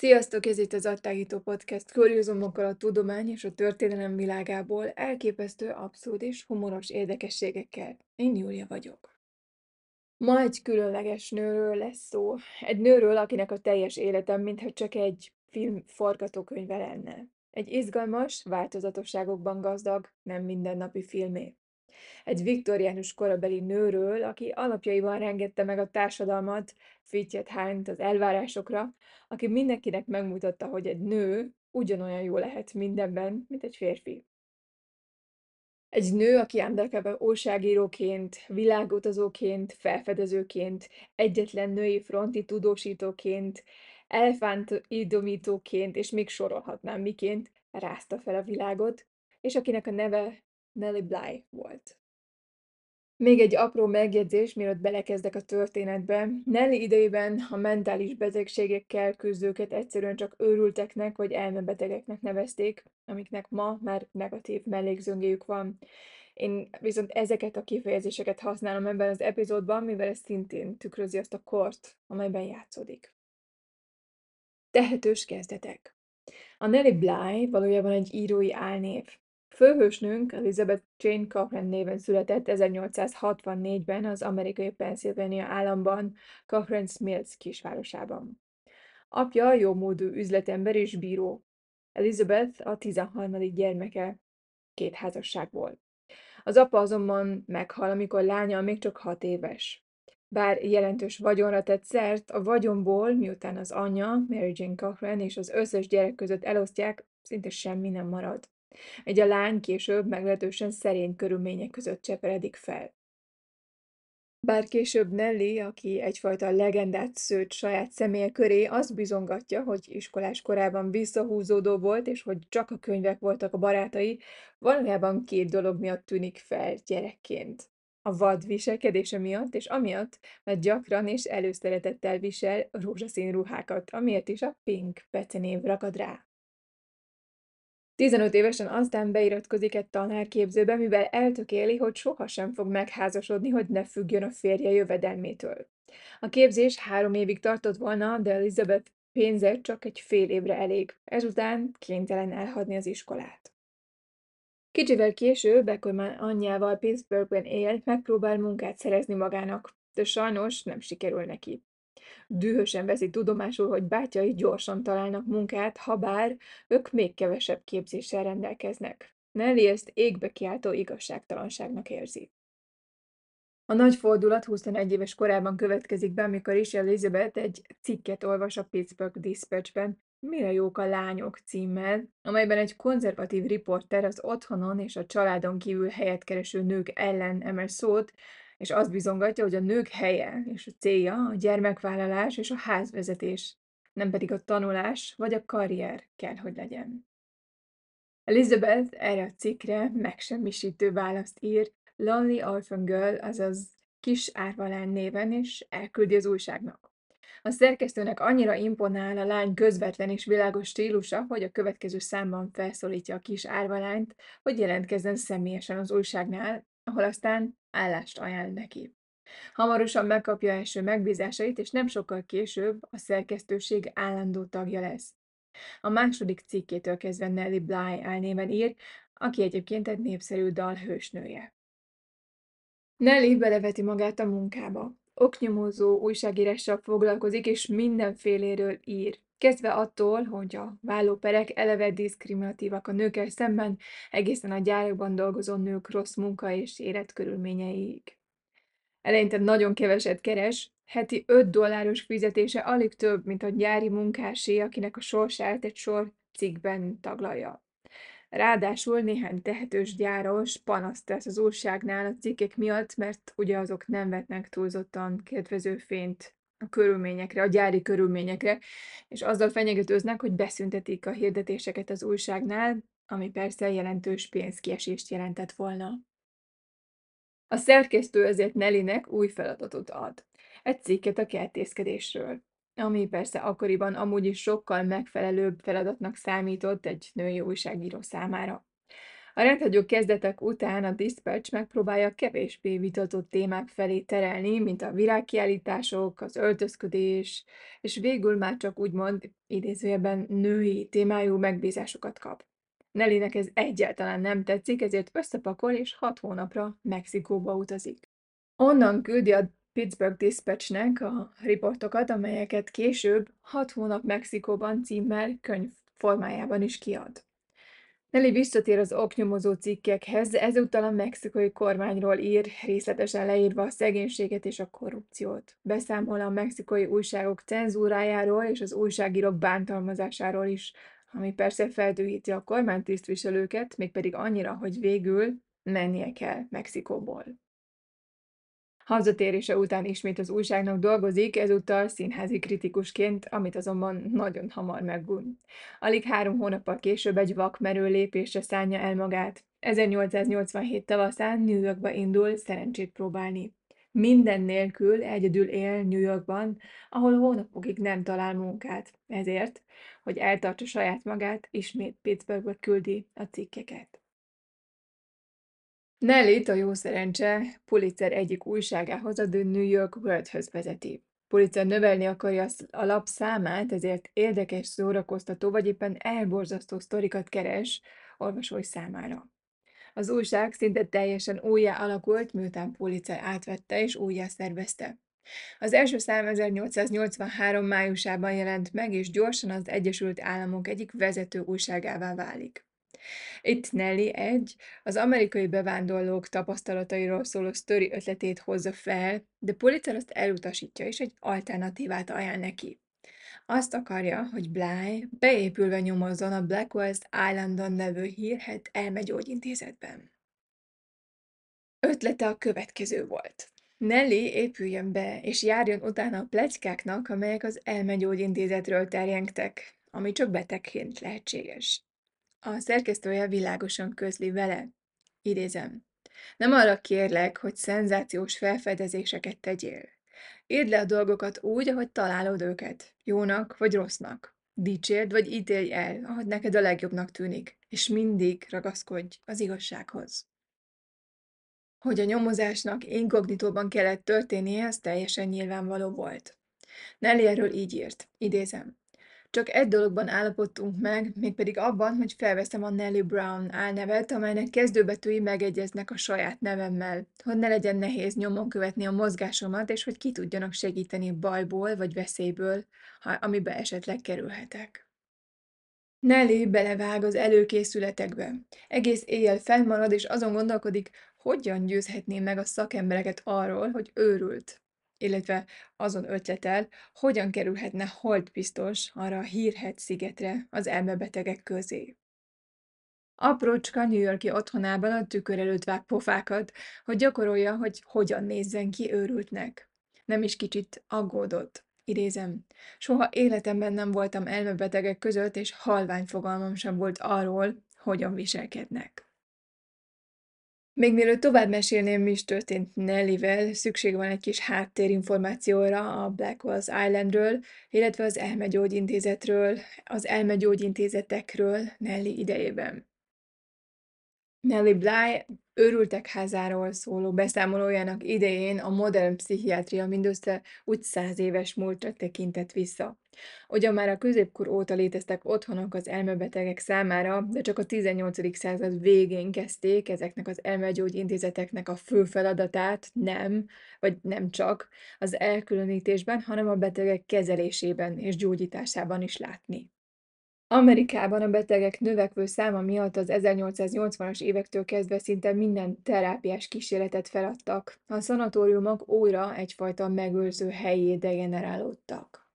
Sziasztok, ez itt az Agytágító Podcast, kuriózumokkal a tudomány és a történelem világából, elképesztő, abszurd és humoros érdekességekkel. Én Júlia vagyok. Ma egy különleges nőről lesz szó. Egy nőről, akinek a teljes életem mintha csak egy film forgatókönyve lenne. Egy izgalmas, változatosságokban gazdag, nem mindennapi filmé. Egy viktoriánus korabeli nőről, aki alapjaiban rengette meg a társadalmat, fittyet hányt az elvárásokra, aki mindenkinek megmutatta, hogy egy nő ugyanolyan jó lehet mindenben, mint egy férfi. Egy nő, aki ám újságíróként, világutazóként, felfedezőként, egyetlen női fronti tudósítóként, elefántidomítóként és még sorolhatnám miként rázta fel a világot, és akinek a neve Nellie Bly volt. Még egy apró megjegyzés, mielőtt belekezdek a történetbe. Nellie idejében a mentális betegségekkel küzdőket egyszerűen csak őrülteknek vagy elmebetegeknek nevezték, amiknek ma már negatív mellékzöngéjük van. Én viszont ezeket a kifejezéseket használom ebben az epizódban, mivel ez szintén tükrözi azt a kort, amelyben játszódik. Tehetős kezdetek. A Nellie Bly valójában egy írói álnév. Főhősnőnk Elizabeth Jane Cochran néven született 1864-ben az amerikai Pennsylvania államban, Cochran's Mills kisvárosában. Apja jómódú üzletember és bíró. Elizabeth a 13. gyermeke, két házasságból. Az apa azonban meghal, amikor lánya még csak 6 éves. Bár jelentős vagyonra tett szert, a vagyonból, miután az anyja, Mary Jane Cochran és az összes gyerek között elosztják, szinte semmi nem marad. Egy a lány később meglehetősen szerény körülmények között cseperedik fel. Bár később Nellie, aki egyfajta legendát szőtt saját személye köré, azt bizongatja, hogy iskolás korában visszahúzódó volt, és hogy csak a könyvek voltak a barátai, valójában két dolog miatt tűnik fel gyerekként. A vad viselkedése miatt, és amiatt, mert gyakran és előszeretettel visel rózsaszín ruhákat, amiért is a Pink becenév rakad rá. 15 évesen aztán beiratkozik egy tanárképzőbe, mivel eltökéli, hogy sohasem fog megházasodni, hogy ne függjön a férje jövedelmétől. A képzés 3 évig tartott volna, de Elizabeth pénze csak egy fél évre elég, ezután kénytelen elhagyni az iskolát. Kicsivel később, ekkor már anyjával Pittsburghben él, megpróbál munkát szerezni magának, de sajnos nem sikerül neki. Dühösen veszi tudomásul, hogy bátyai gyorsan találnak munkát, habár ők még kevesebb képzéssel rendelkeznek. Nellie ezt égbe kiáltó igazságtalanságnak érzi. A nagy fordulat 21 éves korában következik be, amikor is Elizabeth egy cikket olvas a Pittsburgh Dispatch-ben, Mire jók a lányok címmel, amelyben egy konzervatív riporter az otthonon és a családon kívül helyet kereső nők ellen emel szót, és azt bizongatja, hogy a nők helye és a célja a gyermekvállalás és a házvezetés, nem pedig a tanulás vagy a karrier kell, hogy legyen. Elizabeth erre a cikkre megsemmisítő választ ír Lonely Orphan Girl, azaz kis árvalány néven, és elküldi az újságnak. A szerkesztőnek annyira imponál a lány közvetlen és világos stílusa, hogy a következő számban felszólítja a kis árvalányt, hogy jelentkezzen személyesen az újságnál, ahol aztán állást ajánl neki. Hamarosan megkapja első megbízásait, és nem sokkal később a szerkesztőség állandó tagja lesz. A második cikkétől kezdve Nellie Bly álnéven ír, aki egyébként egy népszerű dal hősnője. Nellie beleveti magát a munkába. Oknyomozó újságírással foglalkozik, és mindenféléről ír. Kezdve attól, hogy a vállóperek eleve diszkriminatívak a nőkkel szemben, egészen a gyárakban dolgozó nők rossz munka és életkörülményeig. Eleinte nagyon keveset keres, heti $5 fizetése alig több, mint a gyári munkásé, akinek a sorsát egy sor cikkben taglalja. Ráadásul néhány tehetős gyáros panaszt tesz az újságnál a cikkek miatt, mert ugye azok nem vetnek túlzottan kedvező fényt a körülményekre, a gyári körülményekre, és azzal fenyegetőznek, hogy beszüntetik a hirdetéseket az újságnál, ami persze jelentős pénzkiesést jelentett volna. A szerkesztő ezért Nellie-nek új feladatot ad. Egy cikket a kertészkedésről, ami persze akkoriban amúgy is sokkal megfelelőbb feladatnak számított egy női újságíró számára. A rendhagyó kezdetek után a Dispatch megpróbálja kevésbé vitatott témák felé terelni, mint a virágkiállítások, az öltözködés, és végül már csak úgymond idézőjelben női témájú megbízásokat kap. Nellie-nek ez egyáltalán nem tetszik, ezért összepakol és 6 hónapra Mexikóba utazik. Onnan küldi a Pittsburgh Dispatchnek a riportokat, amelyeket később 6 hónap Mexikóban címmel könyv formájában is kiad. Nellie visszatér az oknyomozó cikkekhez, ezúttal a mexikai kormányról ír, részletesen leírva a szegénységet és a korrupciót. Beszámol a mexikai újságok cenzúrájáról és az újságírók bántalmazásáról is, ami persze feldühíti a kormánytisztviselőket, mégpedig annyira, hogy végül mennie kell Mexikóból. Hazatérése után ismét az újságnak dolgozik, ezúttal színházi kritikusként, amit azonban nagyon hamar megbújt. Alig 3 hónappal később egy vakmerő lépésre szánja el magát. 1887 tavaszán New Yorkba indul szerencsét próbálni. Minden nélkül egyedül él New Yorkban, ahol hónapokig nem talál munkát. Ezért, hogy eltartsa saját magát, ismét Pittsburghbe küldi a cikkeket. Nellie-t a jó szerencse Pulitzer egyik újságához, a The New York World-höz vezeti. Pulitzer növelni akarja a lap számát, ezért érdekes, szórakoztató vagy éppen elborzasztó sztorikat keres olvasói számára. Az újság szinte teljesen újjá alakult, miután Pulitzer átvette és újjá szervezte. Az első szám 1883. májusában jelent meg, és gyorsan az Egyesült Államok egyik vezető újságává válik. Itt Nellie az amerikai bevándorlók tapasztalatairól szóló sztori ötletét hozza fel, de Pulitzer azt elutasítja, és egy alternatívát ajánl neki. Azt akarja, hogy Bly beépülve nyomozzon a Blackwell's Islandon levő hírhedt elmegyógyintézetben. Ötlete a következő volt. Nellie épüljön be, és járjon utána a pletykáknak, amelyek az elmegyógyintézetről terjengtek, ami csak betegként lehetséges. A szerkesztője világosan közli vele. Idézem. Nem arra kérlek, hogy szenzációs felfedezéseket tegyél. Írd le a dolgokat úgy, ahogy találod őket. Jónak vagy rossznak. Dicsérd vagy ítélj el, ahogy neked a legjobbnak tűnik. És mindig ragaszkodj az igazsághoz. Hogy a nyomozásnak inkognitóban kellett történnie, az teljesen nyilvánvaló volt. Nellie erről így írt. Idézem. Csak egy dologban állapodtunk meg, mégpedig abban, hogy felveszem a Nellie Brown álnevet, amelynek kezdőbetűi megegyeznek a saját nevemmel, hogy ne legyen nehéz nyomon követni a mozgásomat, és hogy ki tudjanak segíteni bajból vagy veszélyből, amibe esetleg kerülhetek. Nellie belevág az előkészületekbe. Egész éjjel fennmarad, és azon gondolkodik, hogyan győzhetné meg a szakembereket arról, hogy őrült. Illetve azon ötletel, hogyan kerülhetne holtbiztos arra a hírhedt szigetre az elmebetegek közé. Aprócska New York-i otthonában a tükör előtt vág pofákat, hogy gyakorolja, hogy hogyan nézzen ki őrültnek. Nem is kicsit aggódott. Idézem. Soha életemben nem voltam elmebetegek között, és halvány fogalmam sem volt arról, hogyan viselkednek. Még mielőtt tovább mesélném, mi is történt Nellie-vel, szükség van egy kis háttérinformációra a Blackwell's Islandről, illetve az elmegyógyintézetről, az elmegyógyintézetekről Nellie idejében. Nellie Bly őrültek házáról szóló beszámolójának idején a modern pszichiátria mindössze úgy 100 éves múltra tekintett vissza. Ugyan már a középkor óta léteztek otthonok az elmebetegek számára, de csak a 18. század végén kezdték ezeknek az elmegyógyintézeteknek a fő feladatát nem csak az elkülönítésben, hanem a betegek kezelésében és gyógyításában is látni. Amerikában a betegek növekvő száma miatt az 1880-as évektől kezdve szinte minden terápiás kísérletet feladtak. A szanatóriumok újra egyfajta megőrző helyé degenerálódtak.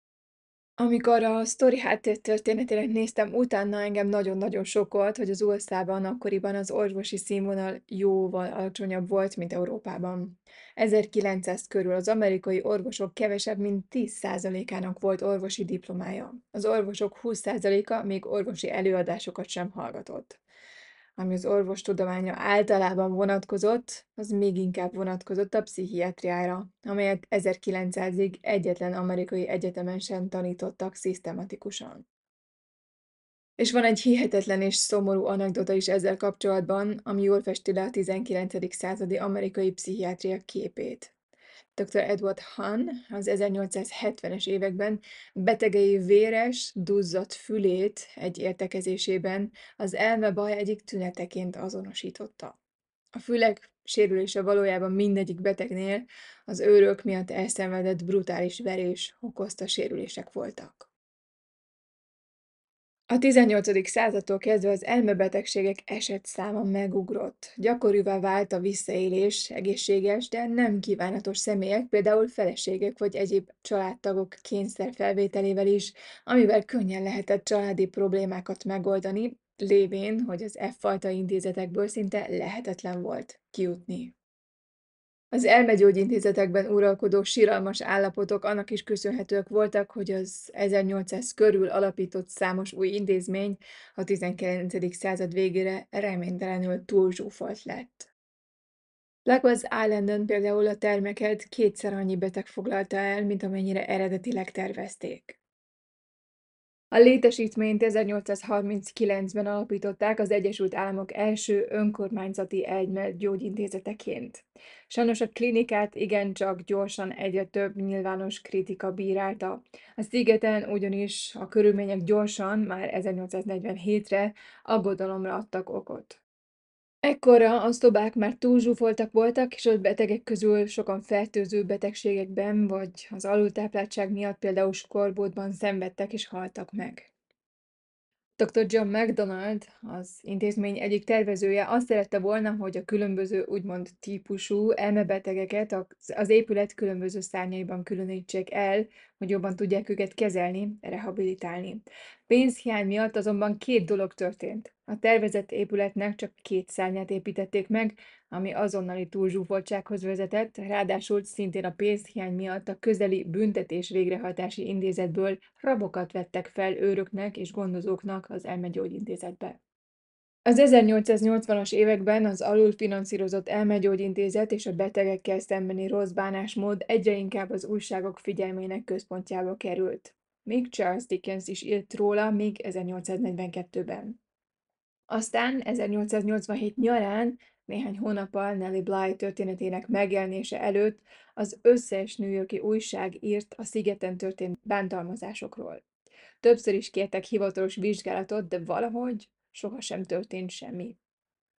Amikor a sztori háttértörténetének néztem, utána engem nagyon-nagyon sokkolt, hogy az USA-ban akkoriban az orvosi színvonal jóval alacsonyabb volt, mint Európában. 1900 körül az amerikai orvosok kevesebb, mint 10%-ának volt orvosi diplomája. Az orvosok 20%-a még orvosi előadásokat sem hallgatott. Ami az orvostudománya általában vonatkozott, az még inkább vonatkozott a pszichiátriára, amelyet 1900-ig egyetlen amerikai egyetemen sem tanítottak szisztematikusan. És van egy hihetetlen és szomorú anekdota is ezzel kapcsolatban, ami jól festi le a 19. századi amerikai pszichiátria képét. Dr. Edward Hahn az 1870-es években betegei véres, duzzadt fülét egy értekezésében az elmebaj egyik tüneteként azonosította. A fülek sérülése valójában mindegyik betegnél az őrök miatt elszenvedett brutális verés okozta sérülések voltak. A 18. századtól kezdve az elmebetegségek esetszáma megugrott. Gyakoribbá vált a visszaélés, egészséges, de nem kívánatos személyek, például feleségek vagy egyéb családtagok kényszerfelvételével is, amivel könnyen lehetett családi problémákat megoldani, lévén, hogy az e-fajta intézetekből szinte lehetetlen volt kijutni. Az elmegyógyintézetekben uralkodó síralmas állapotok annak is köszönhetők voltak, hogy az 1800 körül alapított számos új intézmény a 19. század végére reménytelenül túlzsúfolt lett. Blackwell's Islandon például a termeket kétszer annyi beteg foglalta el, mint amennyire eredetileg tervezték. A létesítményt 1839-ben alapították az Egyesült Államok első önkormányzati elmegyógyintézeteként. Sajnos a klinikát igencsak gyorsan egyre több nyilvános kritika bírálta. A szigeten ugyanis a körülmények gyorsan, már 1847-re aggodalomra adtak okot. Ekkorra a szobák már túl zsúfoltak voltak, és a betegek közül sokan fertőző betegségekben, vagy az alultápláltság miatt például skorbótban szenvedtek és haltak meg. Dr. John MacDonald, az intézmény egyik tervezője, azt szerette volna, hogy a különböző úgymond típusú elmebetegeket az épület különböző szárnyaiban különítsék el, hogy jobban tudják őket kezelni, rehabilitálni. Pénzhiány miatt azonban két dolog történt. A tervezett épületnek csak két szárnyát építették meg, ami azonnali túlzsúfoltsághoz vezetett, ráadásul szintén a pénzhiány miatt a közeli büntetés végrehajtási intézetből rabokat vettek fel őröknek és gondozóknak az elmegyógyintézetbe. Az 1880-as években az alulfinanszírozott elmegyógyintézet és a betegekkel szembeni rossz bánásmód egyre inkább az újságok figyelmének központjába került. Még Charles Dickens is írt róla, még 1842-ben. Aztán 1887 nyarán, néhány hónappal Nellie Bly történetének megjelenése előtt az összes New York-i újság írt a szigeten történt bántalmazásokról. Többször is kértek hivatalos vizsgálatot, de valahogy sohasem történt semmi.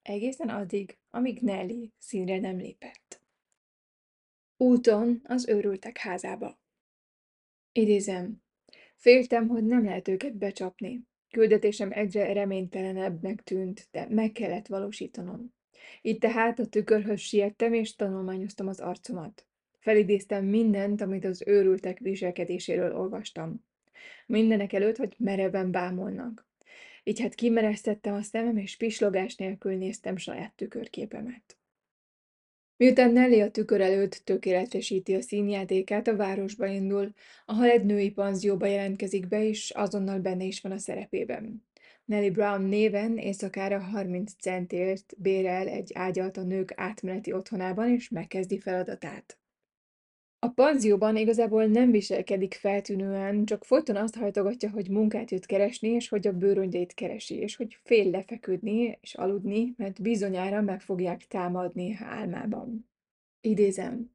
Egészen addig, amíg Nellie színre nem lépett. Úton az őrültek házába. Idézem. Féltem, hogy nem lehet őket becsapni. Küldetésem egyre reménytelenebbnek tűnt, de meg kellett valósítanom. Így tehát a tükörhöz siettem és tanulmányoztam az arcomat. Felidéztem mindent, amit az őrültek viselkedéséről olvastam. Mindenek előtt, hogy mereven bámulnak. Így hát kimeresztettem a szemem, és pislogás nélkül néztem saját tükörképemet. Miután Nellie a tükör előtt tökéletesíti a színjátékát, a városba indul, ahol egy női panzióba jelentkezik be, és azonnal benne is van a szerepében. Nellie Brown néven éjszakára 30 centért bérel egy ágyat a nők átmeneti otthonában, és megkezdi feladatát. A panzióban igazából nem viselkedik feltűnően, csak folyton azt hajtogatja, hogy munkát jött keresni, és hogy a bőröngyeit keresi, és hogy fél lefeküdni és aludni, mert bizonyára meg fogják támadni álmában. Idézem.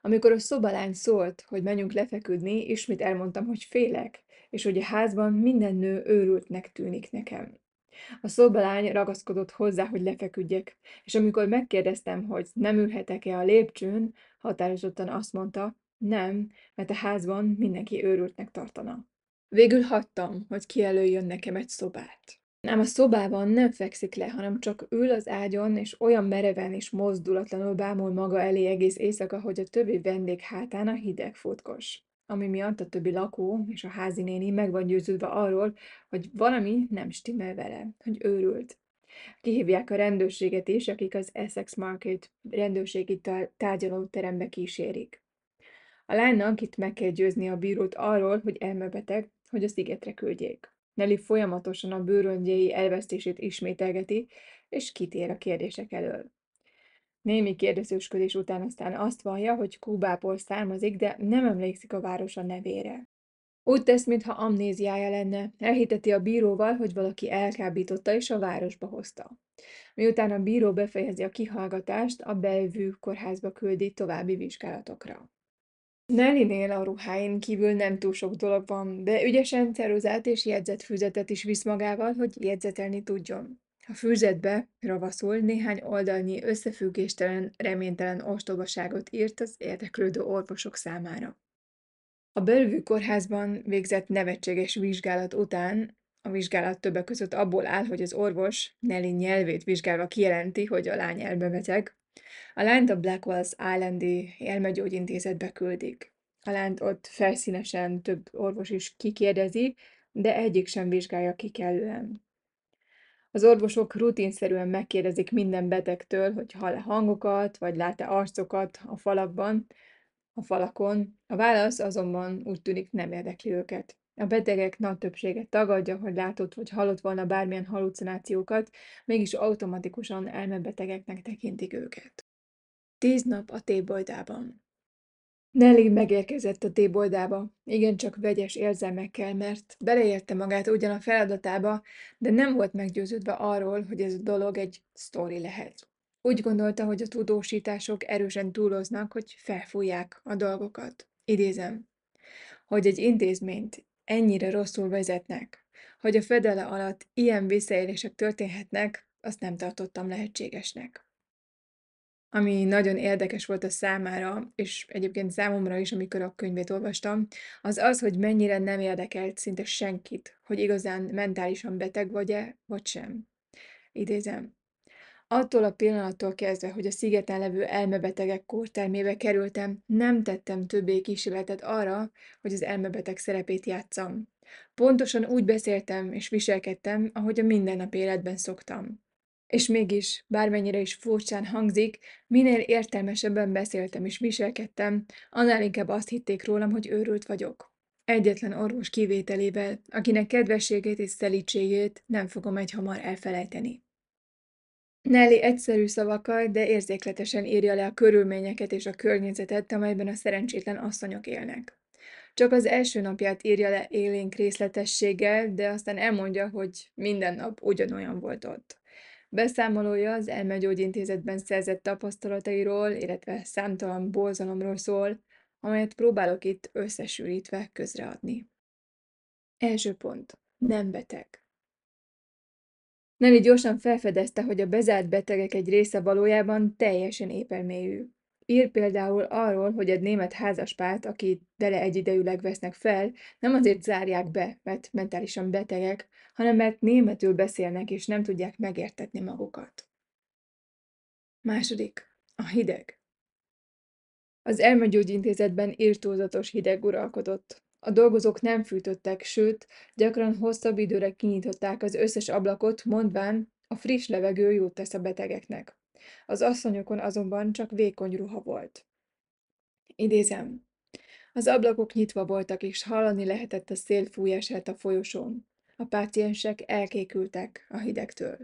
Amikor a szobalány szólt, hogy menjünk lefeküdni, ismét elmondtam, hogy félek, és hogy a házban minden nő őrültnek tűnik nekem. A szobalány ragaszkodott hozzá, hogy lefeküdjek, és amikor megkérdeztem, hogy nem ülhetek-e a lépcsőn, határozottan azt mondta, nem, mert a házban mindenki őrültnek tartana. Végül hagytam, hogy kijelöljön nekem egy szobát. Ám a szobában nem fekszik le, hanem csak ül az ágyon, és olyan mereven és mozdulatlanul bámul maga elé egész éjszaka, hogy a többi vendég hátán a hideg futkos. Ami miatt a többi lakó és a házinéni meg van győződve arról, hogy valami nem stimmel vele, hogy őrült. Kihívják a rendőrséget is, akik az Essex Market rendőrségi tárgyalóterembe kísérik. A lánynak itt meg kell győzni a bírót arról, hogy elmebeteg, hogy a szigetre küldjék. Nellie folyamatosan a bőröngyei elvesztését ismételgeti, és kitér a kérdések elől. Némi kérdezősködés után aztán azt vallja, hogy Kubából származik, de nem emlékszik a városa nevére. Úgy tesz, mintha amnéziája lenne, elhiteti a bíróval, hogy valaki elkábította és a városba hozta. Miután a bíró befejezi a kihallgatást, a Bellevue kórházba küldi további vizsgálatokra. Nellie-nél a ruháin kívül nem túl sok dolog van, de ügyesen ceruzát és jegyzetfüzetet is visz magával, hogy jegyzetelni tudjon. A füzetbe, ravaszul, néhány oldalnyi összefüggéstelen, reménytelen ostobaságot írt az érdeklődő orvosok számára. A Bellevue kórházban végzett nevetséges vizsgálat után a vizsgálat többek között abból áll, hogy az orvos Nellie nyelvét vizsgálva kijelenti, hogy a lány elmebeteg. A lányt a Blackwell's Islandi elmegyógyintézetbe küldik. A lányt ott felszínesen több orvos is kikérdezi, de egyik sem vizsgálja ki kellően. Az orvosok rutinszerűen megkérdezik minden betegtől, hogy hall-e hangokat, vagy lát-e arcokat a falakban, a falakon. A válasz azonban úgy tűnik nem érdekli őket. A betegek nagy többsége tagadja, hogy látott vagy hallott volna bármilyen hallucinációkat, mégis automatikusan elmebetegeknek tekintik őket. 10 nap a tébolydában. Nellie megérkezett a tébolydába, igencsak vegyes érzelmekkel, mert beleérte magát ugyan a feladatába, de nem volt meggyőződve arról, hogy ez a dolog egy sztori lehet. Úgy gondolta, hogy a tudósítások erősen túloznak, hogy felfújják a dolgokat. Idézem, hogy egy intézményt ennyire rosszul vezetnek, hogy a fedele alatt ilyen visszaélések történhetnek, azt nem tartottam lehetségesnek. Ami nagyon érdekes volt a számára, és egyébként számomra is, amikor a könyvét olvastam, az az, hogy mennyire nem érdekelt szinte senkit, hogy igazán mentálisan beteg vagy-e, vagy sem. Idézem. Attól a pillanattól kezdve, hogy a szigeten levő elmebetegek kórtermébe kerültem, nem tettem többé kísérletet arra, hogy az elmebeteg szerepét játsszam. Pontosan úgy beszéltem és viselkedtem, ahogy a mindennapi életben szoktam. És mégis, bármennyire is furcsán hangzik, minél értelmesebben beszéltem és viselkedtem, annál inkább azt hitték rólam, hogy őrült vagyok. Egyetlen orvos kivételével, akinek kedvességét és szelítségét nem fogom egyhamar elfelejteni. Nellie egyszerű szavakkal, de érzékletesen írja le a körülményeket és a környezetet, amelyben a szerencsétlen asszonyok élnek. Csak az első napját írja le élénk részletességgel, de aztán elmondja, hogy minden nap ugyanolyan volt ott. Beszámolója az elmegyógyintézetben szerzett tapasztalatairól, illetve számtalan borzalomról szól, amelyet próbálok itt összesűrítve közreadni. Első pont. Nem beteg. Nellie gyorsan felfedezte, hogy a bezárt betegek egy része valójában teljesen épermélyű. Ír például arról, hogy egy német házaspárt, akit vele egyidejűleg vesznek fel, nem azért zárják be, mert mentálisan betegek, hanem mert németül beszélnek és nem tudják megértetni magukat. Második. A hideg. Az elmegyógyintézetben irtózatos hideg uralkodott. A dolgozók nem fűtöttek, sőt, gyakran hosszabb időre kinyitották az összes ablakot, mondván, a friss levegő jót tesz a betegeknek. Az asszonyokon azonban csak vékony ruha volt. Idézem. Az ablakok nyitva voltak, és hallani lehetett a szél fújását a folyosón. A páciensek elkékültek a hidegtől.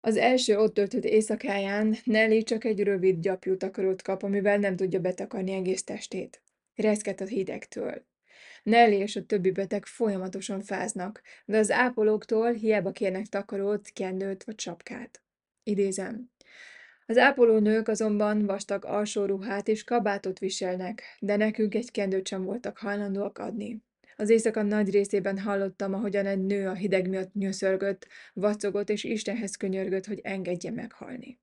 Az első ott töltött éjszakáján Nellie csak egy rövid gyapjútakarót kap, amivel nem tudja betakarni egész testét. Reszket a hidegtől. Nellie és a többi beteg folyamatosan fáznak, de az ápolóktól hiába kérnek takarót, kendőt vagy sapkát. Idézem. Az ápolónők azonban vastag alsó ruhát és kabátot viselnek, de nekünk egy kendőt sem voltak hajlandóak adni. Az éjszaka nagy részében hallottam, ahogyan egy nő a hideg miatt nyöszörgött, vacogott és Istenhez könyörgött, hogy engedje meghalni.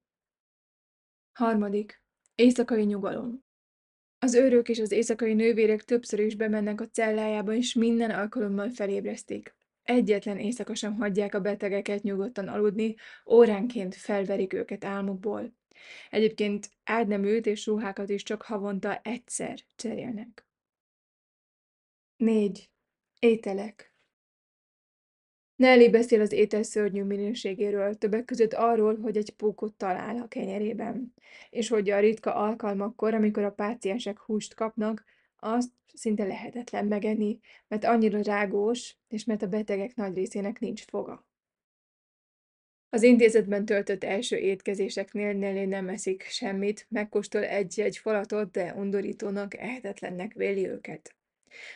Harmadik. Éjszakai nyugalom. Az őrök és az éjszakai nővérek többször is bemennek a cellájába, és minden alkalommal felébresztik. Egyetlen éjszaka sem hagyják a betegeket nyugodtan aludni, óránként felverik őket álmukból. Egyébként ágyneműt és ruhákat is csak havonta egyszer cserélnek. 4. Ételek. Nellie beszél az étel szörnyű minőségéről, többek között arról, hogy egy pókot talál a kenyerében, és hogy a ritka alkalmakkor, amikor a páciensek húst kapnak, azt szinte lehetetlen megenni, mert annyira rágós, és mert a betegek nagy részének nincs foga. Az intézetben töltött első étkezéseknél Nellie nem eszik semmit, megkóstol egy-egy falatot, de undorítónak, ehetetlennek véli őket.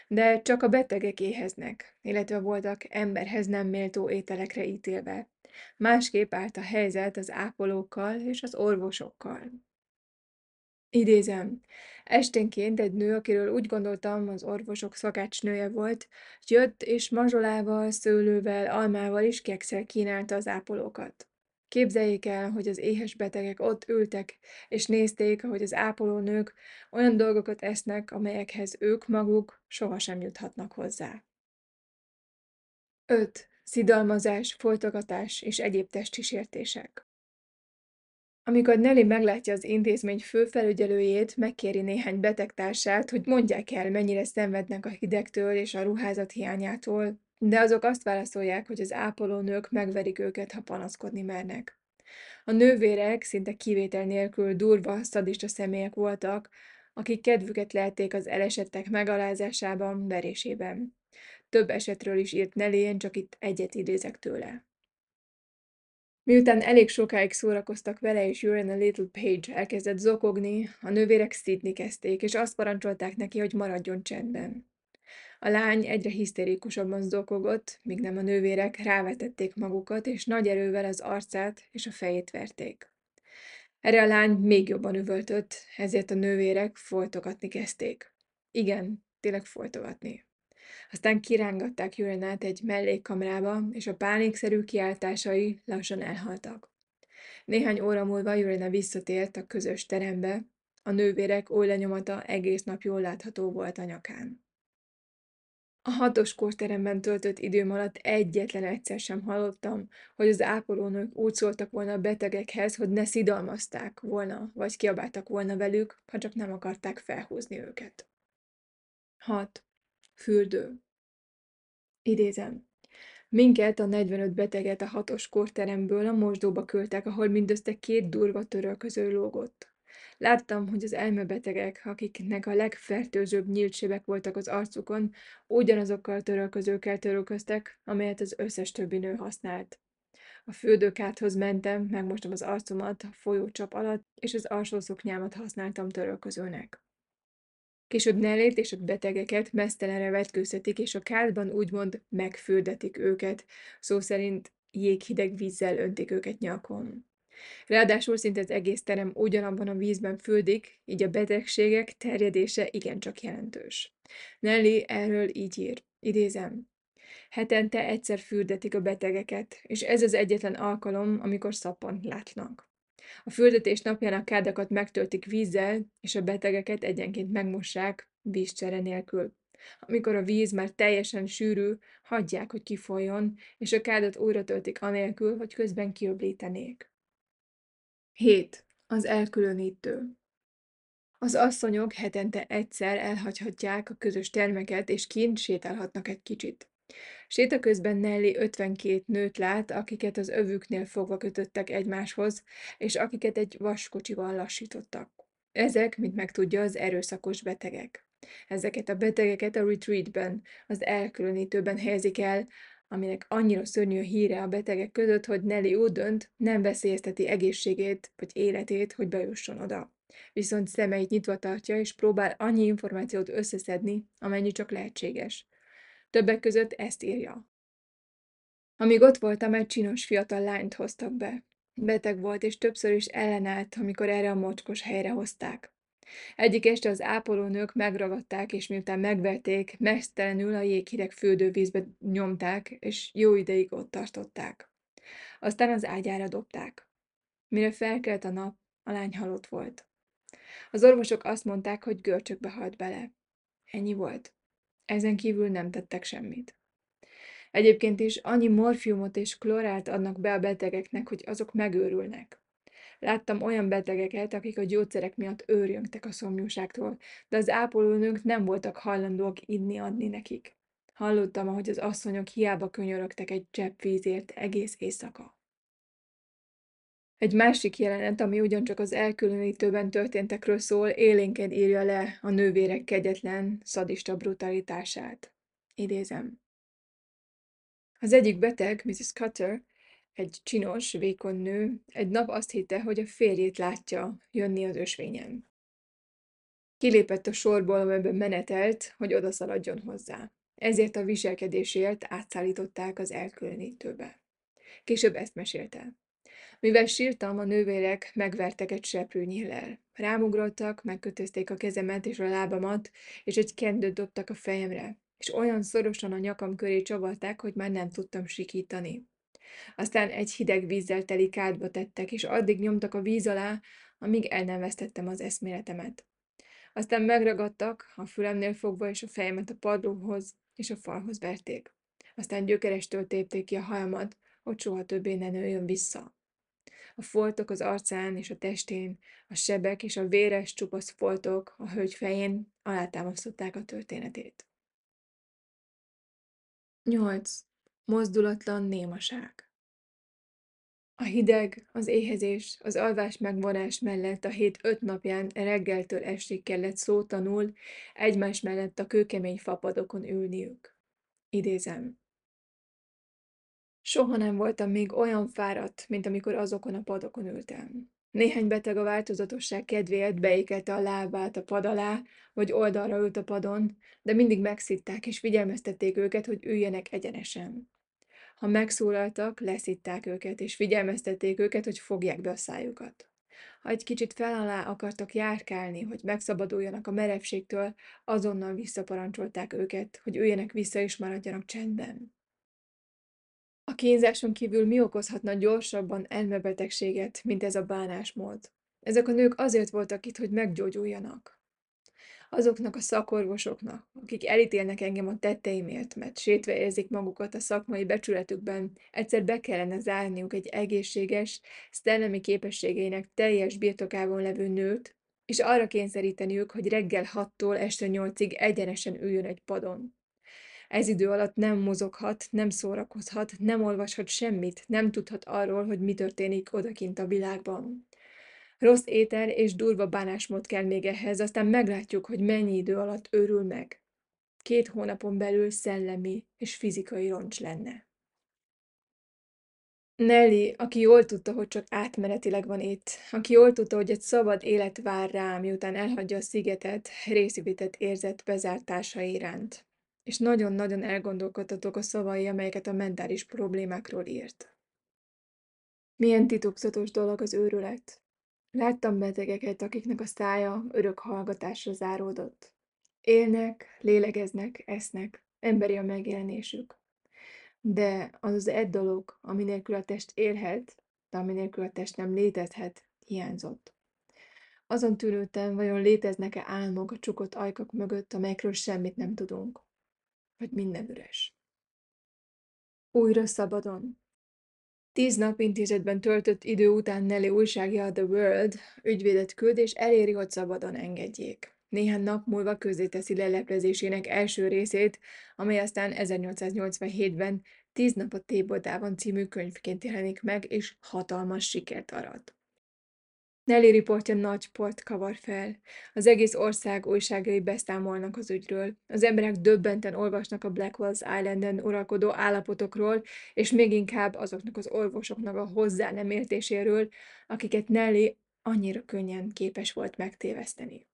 De csak a betegek éheznek, illetve voltak emberhez nem méltó ételekre ítélve. Másképp állt a helyzet az ápolókkal és az orvosokkal. Idézem, esténként egy nő, akiről úgy gondoltam, az orvosok szakácsnője volt, jött és mazsolával, szőlővel, almával és kekszel kínálta az ápolókat. Képzeljék el, hogy az éhes betegek ott ültek, és nézték, ahogy az ápolónők olyan dolgokat esznek, amelyekhez ők maguk sohasem juthatnak hozzá. 5. Szidalmazás, foltogatás és egyéb testi sértések. Amikor Nellie meglátja az intézmény főfelügyelőjét, megkéri néhány betegtársát, hogy mondják el, mennyire szenvednek a hidegtől és a ruházat hiányától, de azok azt válaszolják, hogy az ápolónők megverik őket, ha panaszkodni mernek. A nővérek szinte kivétel nélkül durva, szadista személyek voltak, akik kedvüket lehették az elesettek megalázásában, verésében. Több esetről is írt Nellie, én csak itt egyet idézek tőle. Miután elég sokáig szórakoztak vele, és You're in a Little Page elkezdett zokogni, a nővérek szidni kezdték, és azt parancsolták neki, hogy maradjon csendben. A lány egyre hisztérikusabban zokogott, míg nem a nővérek rávetették magukat, és nagy erővel az arcát és a fejét verték. Erre a lány még jobban üvöltött, ezért a nővérek folytogatni kezdték. Igen, tényleg folytogatni. Aztán kirángatták Julianát egy mellékkamrába, és a pánikszerű kiáltásai lassan elhaltak. Néhány óra múlva Juliana visszatért a közös terembe, a nővérek ujjlenyomata egész nap jól látható volt a nyakán. A 6-os kórteremben töltött időm alatt egyetlen egyszer sem hallottam, hogy az ápolónők úgy szóltak volna a betegekhez, hogy ne szidalmazták volna, vagy kiabáltak volna velük, ha csak nem akarták felhúzni őket. 6. Fürdő. Idézem. Minket, a 45 beteget a 6-os kórteremből a mosdóba küldtek, ahol mindössze 2 durva törölköző lógott. Láttam, hogy az elmebetegek, akiknek a legfertőzőbb nyílt sebek voltak az arcukon, ugyanazokkal a törölközőkkel törölköztek, amelyet az összes többi nő használt. A fürdőkádhoz mentem, megmostam az arcomat a folyócsap alatt, és az alsó szoknyámat használtam törölközőnek. Később Nellie-t és a betegeket meztelenre vetkőztetik, és a kádban úgymond megfürdetik őket, szó szerint jéghideg vízzel öntik őket nyakon. Ráadásul szinte az egész terem ugyanabban a vízben fürdik, így a betegségek terjedése igencsak jelentős. Nellie erről így ír, idézem. Hetente egyszer fürdetik a betegeket, és ez az egyetlen alkalom, amikor szappant látnak. A fürdetés napján a kádakat megtöltik vízzel, és a betegeket egyenként megmossák vízcsere nélkül. Amikor a víz már teljesen sűrű, hagyják, hogy kifoljon, és a kádat újra töltik anélkül, hogy közben kiöblítenék. 7. Az elkülönítő. Az asszonyok hetente egyszer elhagyhatják a közös termeket, és kint sétálhatnak egy kicsit. Séta közben Nellie 52 nőt lát, akiket az övüknél fogva kötöttek egymáshoz, és akiket egy vaskocsival lassítottak. Ezek, mint megtudja, az erőszakos betegek. Ezeket a betegeket a retreatben, az elkülönítőben helyezik el, aminek annyira szörnyű híre a betegek között, hogy Nellie úgy dönt, nem veszélyezteti egészségét vagy életét, hogy bejusson oda. Viszont szemeit nyitva tartja, és próbál annyi információt összeszedni, amennyi csak lehetséges. Többek között ezt írja. Amíg ott voltam, egy csinos fiatal lányt hoztak be. Beteg volt, és többször is ellenállt, amikor erre a mocskos helyre hozták. Egyik este az ápolónők megragadták, és miután megverték, mesztelenül a jéghideg fürdővízbe nyomták, és jó ideig ott tartották. Aztán az ágyára dobták. Mire felkelt a nap, a lány halott volt. Az orvosok azt mondták, hogy görcsökbe halt bele. Ennyi volt. Ezen kívül nem tettek semmit. Egyébként is annyi morfiumot és klorált adnak be a betegeknek, hogy azok megőrülnek. Láttam olyan betegeket, akik a gyógyszerek miatt őrjöngtek a szomjúságtól, de az ápolónők nem voltak hajlandóak inni-adni nekik. Hallottam, ahogy az asszonyok hiába könyörögtek egy csepp vízért egész éjszaka. Egy másik jelenet, ami ugyancsak az elkülönítőben történtekről szól, élénken írja le a nővérek kegyetlen, szadista brutalitását. Idézem. Az egyik beteg, Mrs. Cutter, egy csinos, vékony nő, egy nap azt hitte, hogy a férjét látja jönni az ösvényen. Kilépett a sorból, amelyben menetelt, hogy odaszaladjon hozzá. Ezért a viselkedésért átszállították az elkülönítőbe. Később ezt mesélte. Mivel sírtam, a nővérek megvertek egy seprűnyillel. Rámugrottak, megkötözték a kezemet és a lábamat, és egy kendőt dobtak a fejemre, és olyan szorosan a nyakam köré csavarták, hogy már nem tudtam sikítani. Aztán egy hideg vízzel teli kádba tettek, és addig nyomtak a víz alá, amíg el nem vesztettem az eszméletemet. Aztán megragadtak, a fülemnél fogva, és a fejemet a padlóhoz és a falhoz verték. Aztán gyökerestől tépték ki a hajamat, hogy soha többé ne nőjön vissza. A foltok az arcán és a testén, a sebek és a véres csupasz foltok a hölgy fején alátámasztották a történetét. 8. Mozdulatlan némaság. A hideg, az éhezés, az alvás megvonás mellett a hét 5 napján reggeltől estig kellett szótanul egymás mellett a kőkemény fapadokon ülniük. Idézem. Soha nem voltam még olyan fáradt, mint amikor azokon a padokon ültem. Néhány beteg a változatosság kedvéért beékelte a lábát a pad alá, vagy oldalra ült a padon, de mindig megszitták és figyelmeztették őket, hogy üljenek egyenesen. Ha megszólaltak, leszitták őket, és figyelmeztették őket, hogy fogják be a szájukat. Ha egy kicsit felalá akartak járkálni, hogy megszabaduljanak a merevségtől, azonnal visszaparancsolták őket, hogy üljenek vissza és maradjanak csendben. A kínzáson kívül mi okozhatna gyorsabban elmebetegséget, mint ez a bánásmód? Ezek a nők azért voltak itt, hogy meggyógyuljanak. Azoknak a szakorvosoknak, akik elítélnek engem a tetteimért, mert sétve érzik magukat a szakmai becsületükben, egyszer be kellene zárniuk egy egészséges, szellemi képességeinek teljes birtokában levő nőt, és arra kényszeríteniük, hogy reggel 6-tól este 8-ig egyenesen üljön egy padon. Ez idő alatt nem mozoghat, nem szórakozhat, nem olvashat semmit, nem tudhat arról, hogy mi történik odakint a világban. Rossz étel és durva bánásmód kell még ehhez, aztán meglátjuk, hogy mennyi idő alatt őrül meg. 2 hónapon belül szellemi és fizikai roncs lenne. Nellie, aki jól tudta, hogy csak átmenetileg van itt, aki jól tudta, hogy egy szabad élet vár rá, miután elhagyja a szigetet, részvétet érzett bezártása iránt. És nagyon-nagyon elgondolkodtatok a szavai, amelyeket a mentális problémákról írt. Milyen titokzatos dolog az őrület. Láttam betegeket, akiknek a szája örök hallgatásra záródott. Élnek, lélegeznek, esznek, emberi a megjelenésük. De az az egy dolog, ami nélkül a test élhet, de ami nélkül a test nem létezhet, hiányzott. Azon tűnődtem, vajon léteznek-e álmok a csukott ajkak mögött, amelyekről semmit nem tudunk. Vagy minden üres. Újra szabadon. 10 nap intézetben töltött idő után Nellie újságja a The World ügyvédet küld, és eléri, hogy szabadon engedjék. Néhány nap múlva közzéteszi leleplezésének első részét, amely aztán 1887-ben 10 nap a tébolydában című könyvként jelenik meg, és hatalmas sikert arat. Nellie riportja nagy port kavar fel. Az egész ország újságai beszámolnak az ügyről. Az emberek döbbenten olvasnak a Blackwell's Islanden uralkodó állapotokról, és még inkább azoknak az orvosoknak a hozzá nem értéséről, akiket Nellie annyira könnyen képes volt megtéveszteni.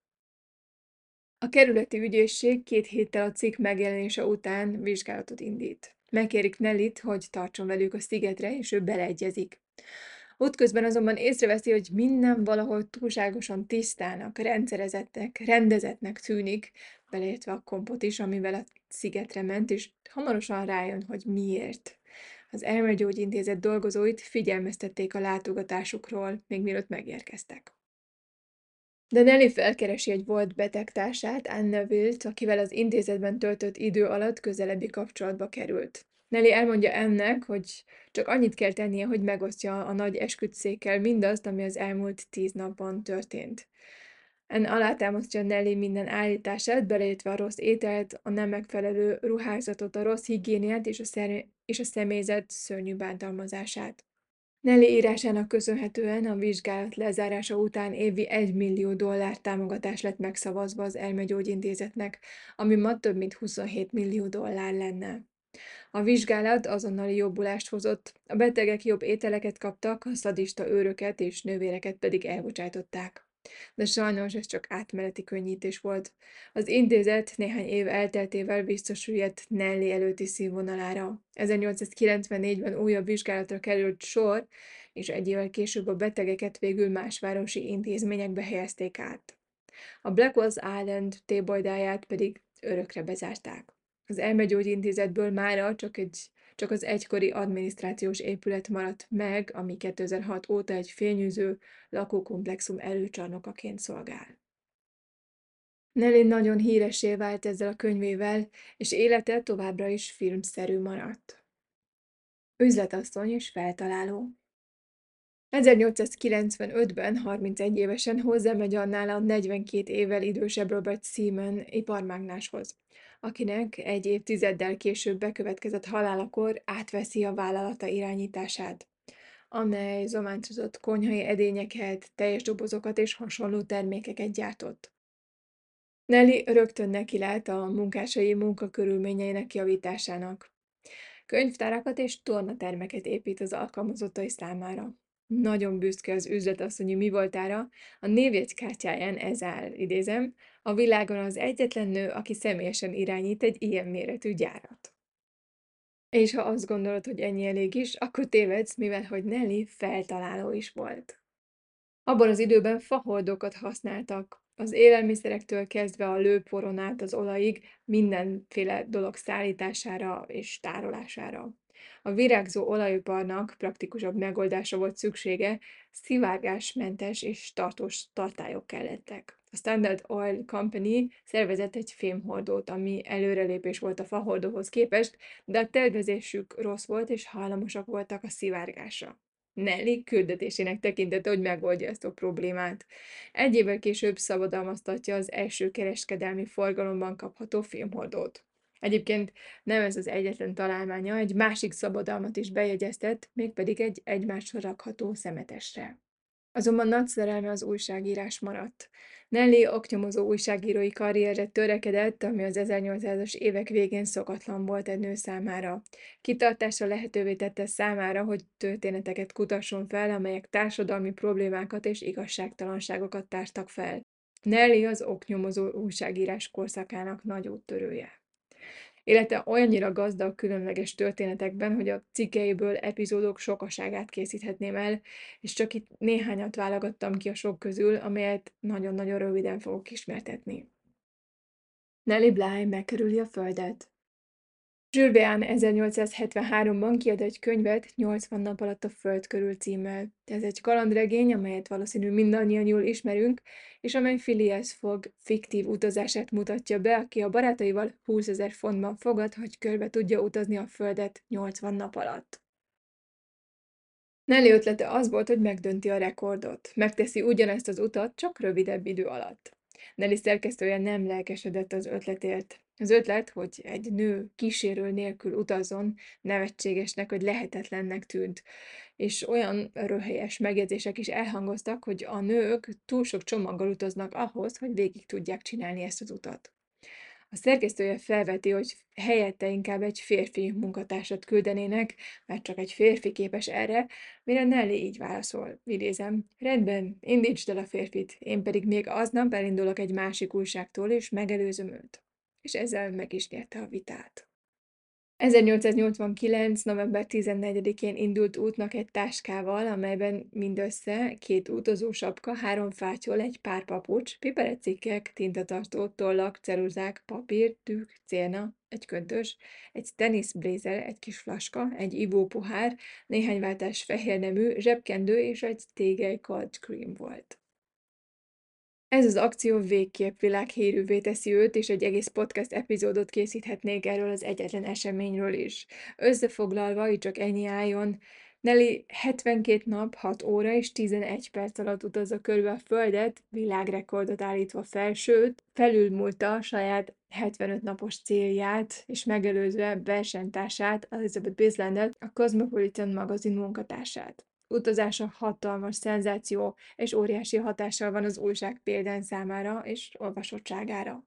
A kerületi ügyészség 2 héttel a cikk megjelenése után vizsgálatot indít. Megkérik Nellie-t, hogy tartson velük a szigetre, és ő beleegyezik. Útközben azonban észreveszi, hogy minden valahol túlságosan tisztának, rendszerezettnek, rendezettnek tűnik, beleértve a kompot is, amivel a szigetre ment, és hamarosan rájön, hogy miért. Az elmegyógyintézet dolgozóit figyelmeztették a látogatásukról, még mielőtt megérkeztek. De Nellie felkeresi egy volt betegtársát, Anna Wilt, akivel az intézetben töltött idő alatt közelebbi kapcsolatba került. Nellie elmondja ennek, hogy csak annyit kell tennie, hogy megosztja a nagy esküdtszékkel mindazt, ami az elmúlt 10 napban történt. En alátámasztja Nellie minden állítását, beleértve a rossz ételt, a nem megfelelő ruházatot, a rossz higiéniát és a személyzet szörnyű bántalmazását. Nellie írásának köszönhetően a vizsgálat lezárása után évi $1 millió támogatás lett megszavazva az elmegyógyintézetnek, ami ma több mint $27 millió lenne. A vizsgálat azonnali jobbulást hozott, a betegek jobb ételeket kaptak, a szadista őröket és nővéreket pedig elbocsájtották. De sajnos ez csak átmeneti könnyítés volt. Az intézet néhány év elteltével visszasüllyedt Nellie előtti színvonalára. 1894-ben újabb vizsgálatra került sor, és egy évvel később a betegeket végül más városi intézményekbe helyezték át. A Blackwell's Island tébolydáját pedig örökre bezárták. Az elmegyógyintézetből mára csak az egykori adminisztrációs épület maradt meg, ami 2006 óta egy fényűző lakókomplexum előcsarnokaként szolgál. Nellie nagyon híressé vált ezzel a könyvével, és élete továbbra is filmszerű maradt. Üzletasszony és feltaláló. 1895-ben, 31 évesen hozzámegy annál a 42 évvel idősebb Robert Seaman iparmágnáshoz, akinek egy évtizeddel később bekövetkezett halálakor átveszi a vállalata irányítását, amely zománcozott konyhai edényeket, teljes dobozokat és hasonló termékeket gyártott. Nellie rögtön nekilát a munkásai munkakörülményeinek javításának. Könyvtárakat és tornatermeket épít az alkalmazottai számára. Nagyon büszke az üzletasszonyi mivoltára, a névjegykártyáján ez áll, idézem, a világon az egyetlen nő, aki személyesen irányít egy ilyen méretű gyárat. És ha azt gondolod, hogy ennyi elég is, akkor tévedsz, mivel hogy Nellie feltaláló is volt. Abban az időben fahordokat használtak, az élelmiszerektől kezdve a lőporon át az olajig mindenféle dolog szállítására és tárolására. A virágzó olajiparnak praktikusabb megoldása volt szüksége, szivárgásmentes és tartós tartályok kellettek. A Standard Oil Company szervezett egy fémhordót, ami előrelépés volt a fahordóhoz képest, de a tervezésük rossz volt és hajlamosak voltak a szivárgásra. Nellie küldetésének tekintette, hogy megoldja ezt a problémát. Egy évvel később szabadalmaztatja az első kereskedelmi forgalomban kapható fémhordót. Egyébként nem ez az egyetlen találmánya, egy másik szabadalmat is bejegyeztett, mégpedig egy egymásra rakható szemetesre. Azonban nagy szerelme az újságírás maradt. Nellie oknyomozó újságírói karrierre törekedett, ami az 1800-as évek végén szokatlan volt egy nő számára. Kitartása lehetővé tette számára, hogy történeteket kutasson fel, amelyek társadalmi problémákat és igazságtalanságokat tártak fel. Nellie az oknyomozó újságírás korszakának nagy úttörője. Élete olyannyira gazdag különleges történetekben, hogy a cikkeiből epizódok sokaságát készíthetném el, és csak itt néhányat válogattam ki a sok közül, amelyet nagyon-nagyon röviden fogok ismertetni. Nellie Bly megkerüli a földet. Jules Verne 1873-ban kiad egy könyvet 80 nap alatt a föld körül címmel. Ez egy kalandregény, amelyet valószínű mindannyian jól ismerünk, és amely Phileas Fogg fiktív utazását mutatja be, aki a barátaival 20.000 fontban fogad, hogy körbe tudja utazni a földet 80 nap alatt. Nellie ötlete az volt, hogy megdönti a rekordot. Megteszi ugyanezt az utat, csak rövidebb idő alatt. Nellie szerkesztője nem lelkesedett az ötletért. Az ötlet, hogy egy nő kísérő nélkül utazzon, nevetségesnek vagy lehetetlennek tűnt, és olyan röhelyes megjegyzések is elhangoztak, hogy a nők túl sok csomaggal utaznak ahhoz, hogy végig tudják csinálni ezt az utat. A szerkesztője felveti, hogy helyette inkább egy férfi munkatársat küldenének, mert csak egy férfi képes erre, mire Nellie így válaszol, idézem, rendben, indítsd el a férfit, én pedig még aznap elindulok egy másik újságtól, és megelőzöm őt. És ezzel meg is nyerte a vitát. 1889. november 14-én indult útnak egy táskával, amelyben mindössze 2 utazósapka, 3 fátyol, egy pár papucs, piperecikkek, tintatartó, tollak, ceruzák, papír, tűk, célna, egy köntös, egy teniszblézer, egy kis flaska, egy ivópohár, néhány váltás fehérnemű, zsebkendő és egy tégely cold cream volt. Ez az akció végképp világhírűvé teszi őt, és egy egész podcast epizódot készíthetnék erről az egyetlen eseményről is. Összefoglalva, így csak ennyi álljon, Nellie 72 nap, 6 óra és 11 perc alatt utazza körbe a földet, világrekordot állítva fel, sőt, felülmúlta a saját 75 napos célját, és megelőzve versenytársát, Elizabeth Bislandet, a Cosmopolitan magazin munkatársát. Utazása hatalmas szenzáció és óriási hatással van az újság példányszámára és olvasottságára.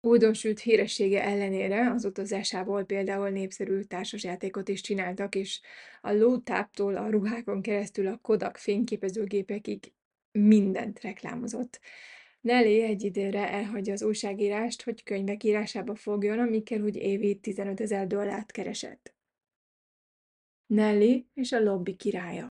Újdonsült híressége ellenére az utazásából például népszerű társasjátékot is csináltak, és a lótáptól a ruhákon keresztül a Kodak fényképezőgépekig mindent reklámozott. Nellie egy időre elhagyja az újságírást, hogy könyvek írásába fogjon, amikkel úgy évi $15,000 keresett. Nellie és a lobby királya.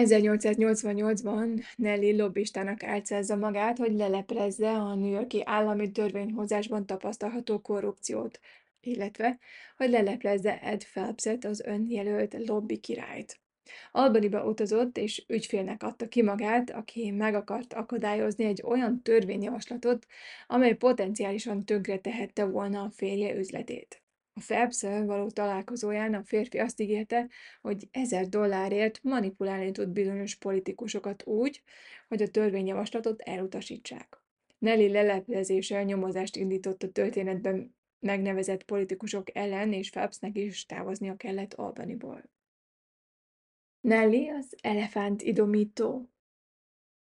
1888-ban Nellie lobbistának álcázza magát, hogy leleplezze a New York-i állami törvényhozásban tapasztalható korrupciót, illetve hogy leleplezze Ed Phelpset, az önjelölt lobby királyt. Albanyba utazott, és ügyfélnek adta ki magát, aki meg akart akadályozni egy olyan törvényjavaslatot, amely potenciálisan tönkretehette volna a férje üzletét. A Phelps-szel való találkozóján a férfi azt ígérte, hogy $1,000 manipulálni tud bizonyos politikusokat úgy, hogy a törvényjavaslatot elutasítsák. Nellie leleplezéssel nyomozást indított a történetben megnevezett politikusok ellen, és Phelpsnek is távoznia kellett Albanyból. Nellie az elefánt idomító.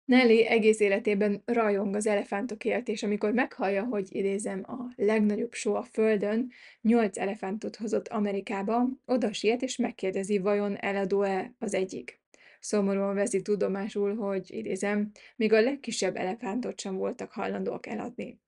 Nellie egész életében rajong az elefántokért, és amikor meghallja, hogy idézem, a legnagyobb só a földön 8 elefántot hozott Amerikába, oda siet és megkérdezi, vajon eladó-e az egyik. Szomorúan veszi tudomásul, hogy idézem, még a legkisebb elefántot sem voltak hajlandóak eladni.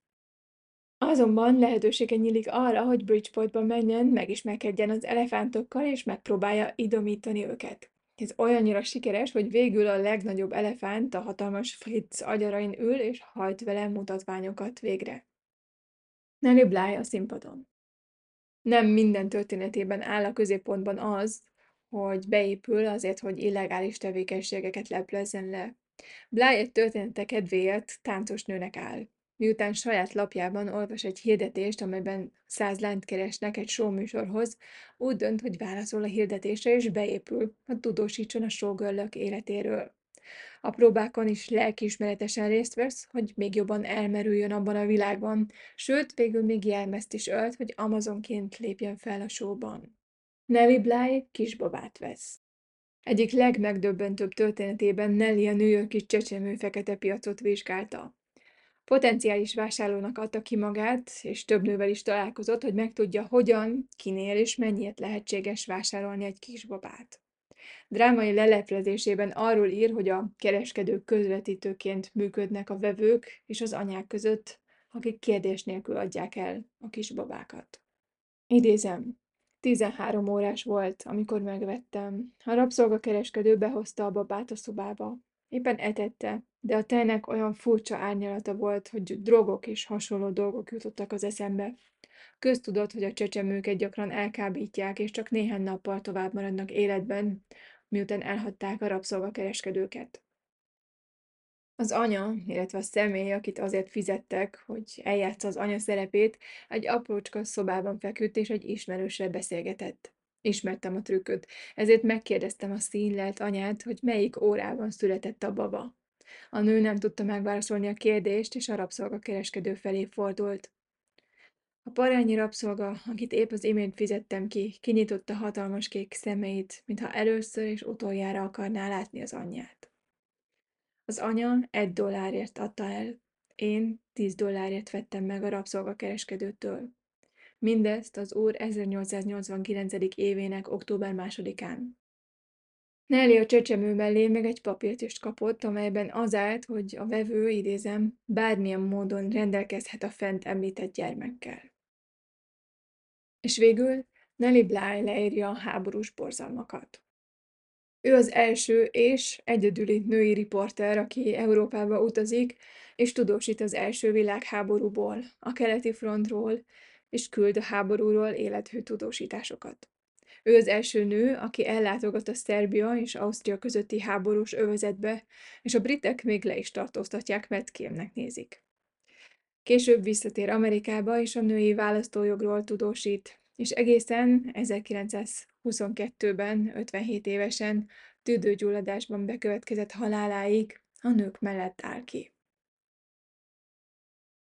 Azonban lehetősége nyílik arra, hogy Bridgeportba menjen, megismerkedjen az elefántokkal, és megpróbálja idomítani őket. Ez olyannyira sikeres, hogy végül a legnagyobb elefánt a hatalmas Fritz agyarain ül, és hajt vele mutatványokat végre. Nellie Bly a színpadon. Nem minden történetében áll a középpontban az, hogy beépül azért, hogy illegális tevékenységeket leplezzen le. Bly egy története kedvéért táncos nőnek áll. Miután saját lapjában olvas egy hirdetést, amelyben 100 lányt keresnek egy showműsorhoz, úgy dönt, hogy válaszol a hirdetésre és beépül, hogy tudósítson a showgirlök életéről. A próbákon is lelkiismeretesen részt vesz, hogy még jobban elmerüljön abban a világban, sőt, végül még jelmezt is ölt, hogy Amazonként lépjen fel a showban. Nellie Bly kisbabát vesz. Egyik legmegdöbbentőbb történetében Nellie a New York-i csecsemő fekete piacot vizsgálta. Potenciális vásárlónak adta ki magát, és több nővel is találkozott, hogy megtudja, hogyan, kinél és mennyiért lehetséges vásárolni egy kisbabát. Drámai leleplezésében arról ír, hogy a kereskedők közvetítőként működnek a vevők és az anyák között, akik kérdés nélkül adják el a kisbabákat. Idézem, 13 órás volt, amikor megvettem. A rabszolgakereskedő behozta a babát a szobába. Éppen etette, de a tejnek olyan furcsa árnyalata volt, hogy drogok és hasonló dolgok jutottak az eszembe. Köztudott, hogy a csecsemőket gyakran elkábítják, és csak néhány nappal tovább maradnak életben, miután elhagyták a rabszolgakereskedőket. Az anya, illetve a személy, akit azért fizettek, hogy eljátsza az anya szerepét, egy aprócska szobában feküdt, és egy ismerősre beszélgetett. Ismertem a trükköt, ezért megkérdeztem a színlelt anyát, hogy melyik órában született a baba. A nő nem tudta megválaszolni a kérdést, és a rabszolgakereskedő felé fordult. A parányi rabszolga, akit épp az imént fizettem ki, kinyitotta hatalmas kék szemeit, mintha először és utoljára akarná látni az anyját. Az anya $1 adta el, én $10 vettem meg a rabszolgakereskedőtől. Mindezt az úr 1889. évének október 2-án. Nellie a csecsemő mellé meg egy papírt is kapott, amelyben az állt, hogy a vevő, idézem, bármilyen módon rendelkezhet a fent említett gyermekkel. És végül Nellie Bly leírja a háborús borzalmakat. Ő az első és egyedüli női riporter, aki Európába utazik, és tudósít az első világháborúból, a keleti frontról, és küld a háborúról élethű tudósításokat. Ő az első nő, aki ellátogat a Szerbia és Ausztria közötti háborús övezetbe, és a britek még le is tartóztatják, mert kémnek nézik. Később visszatér Amerikába, és a női választójogról tudósít, és egészen 1922-ben, 57 évesen, tüdőgyulladásban bekövetkezett haláláig a nők mellett áll ki.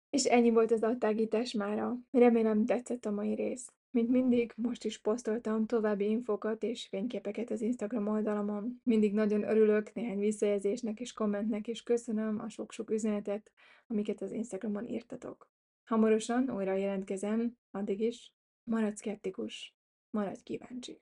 És ennyi volt az agytágítás mára. Remélem tetszett a mai rész. Mint mindig, most is posztoltam további infókat és fényképeket az Instagram oldalamon. Mindig nagyon örülök néhány visszajelzésnek és kommentnek, és köszönöm a sok-sok üzenetet, amiket az Instagramon írtatok. Hamarosan újra jelentkezem, addig is maradj szkeptikus, maradj kíváncsi!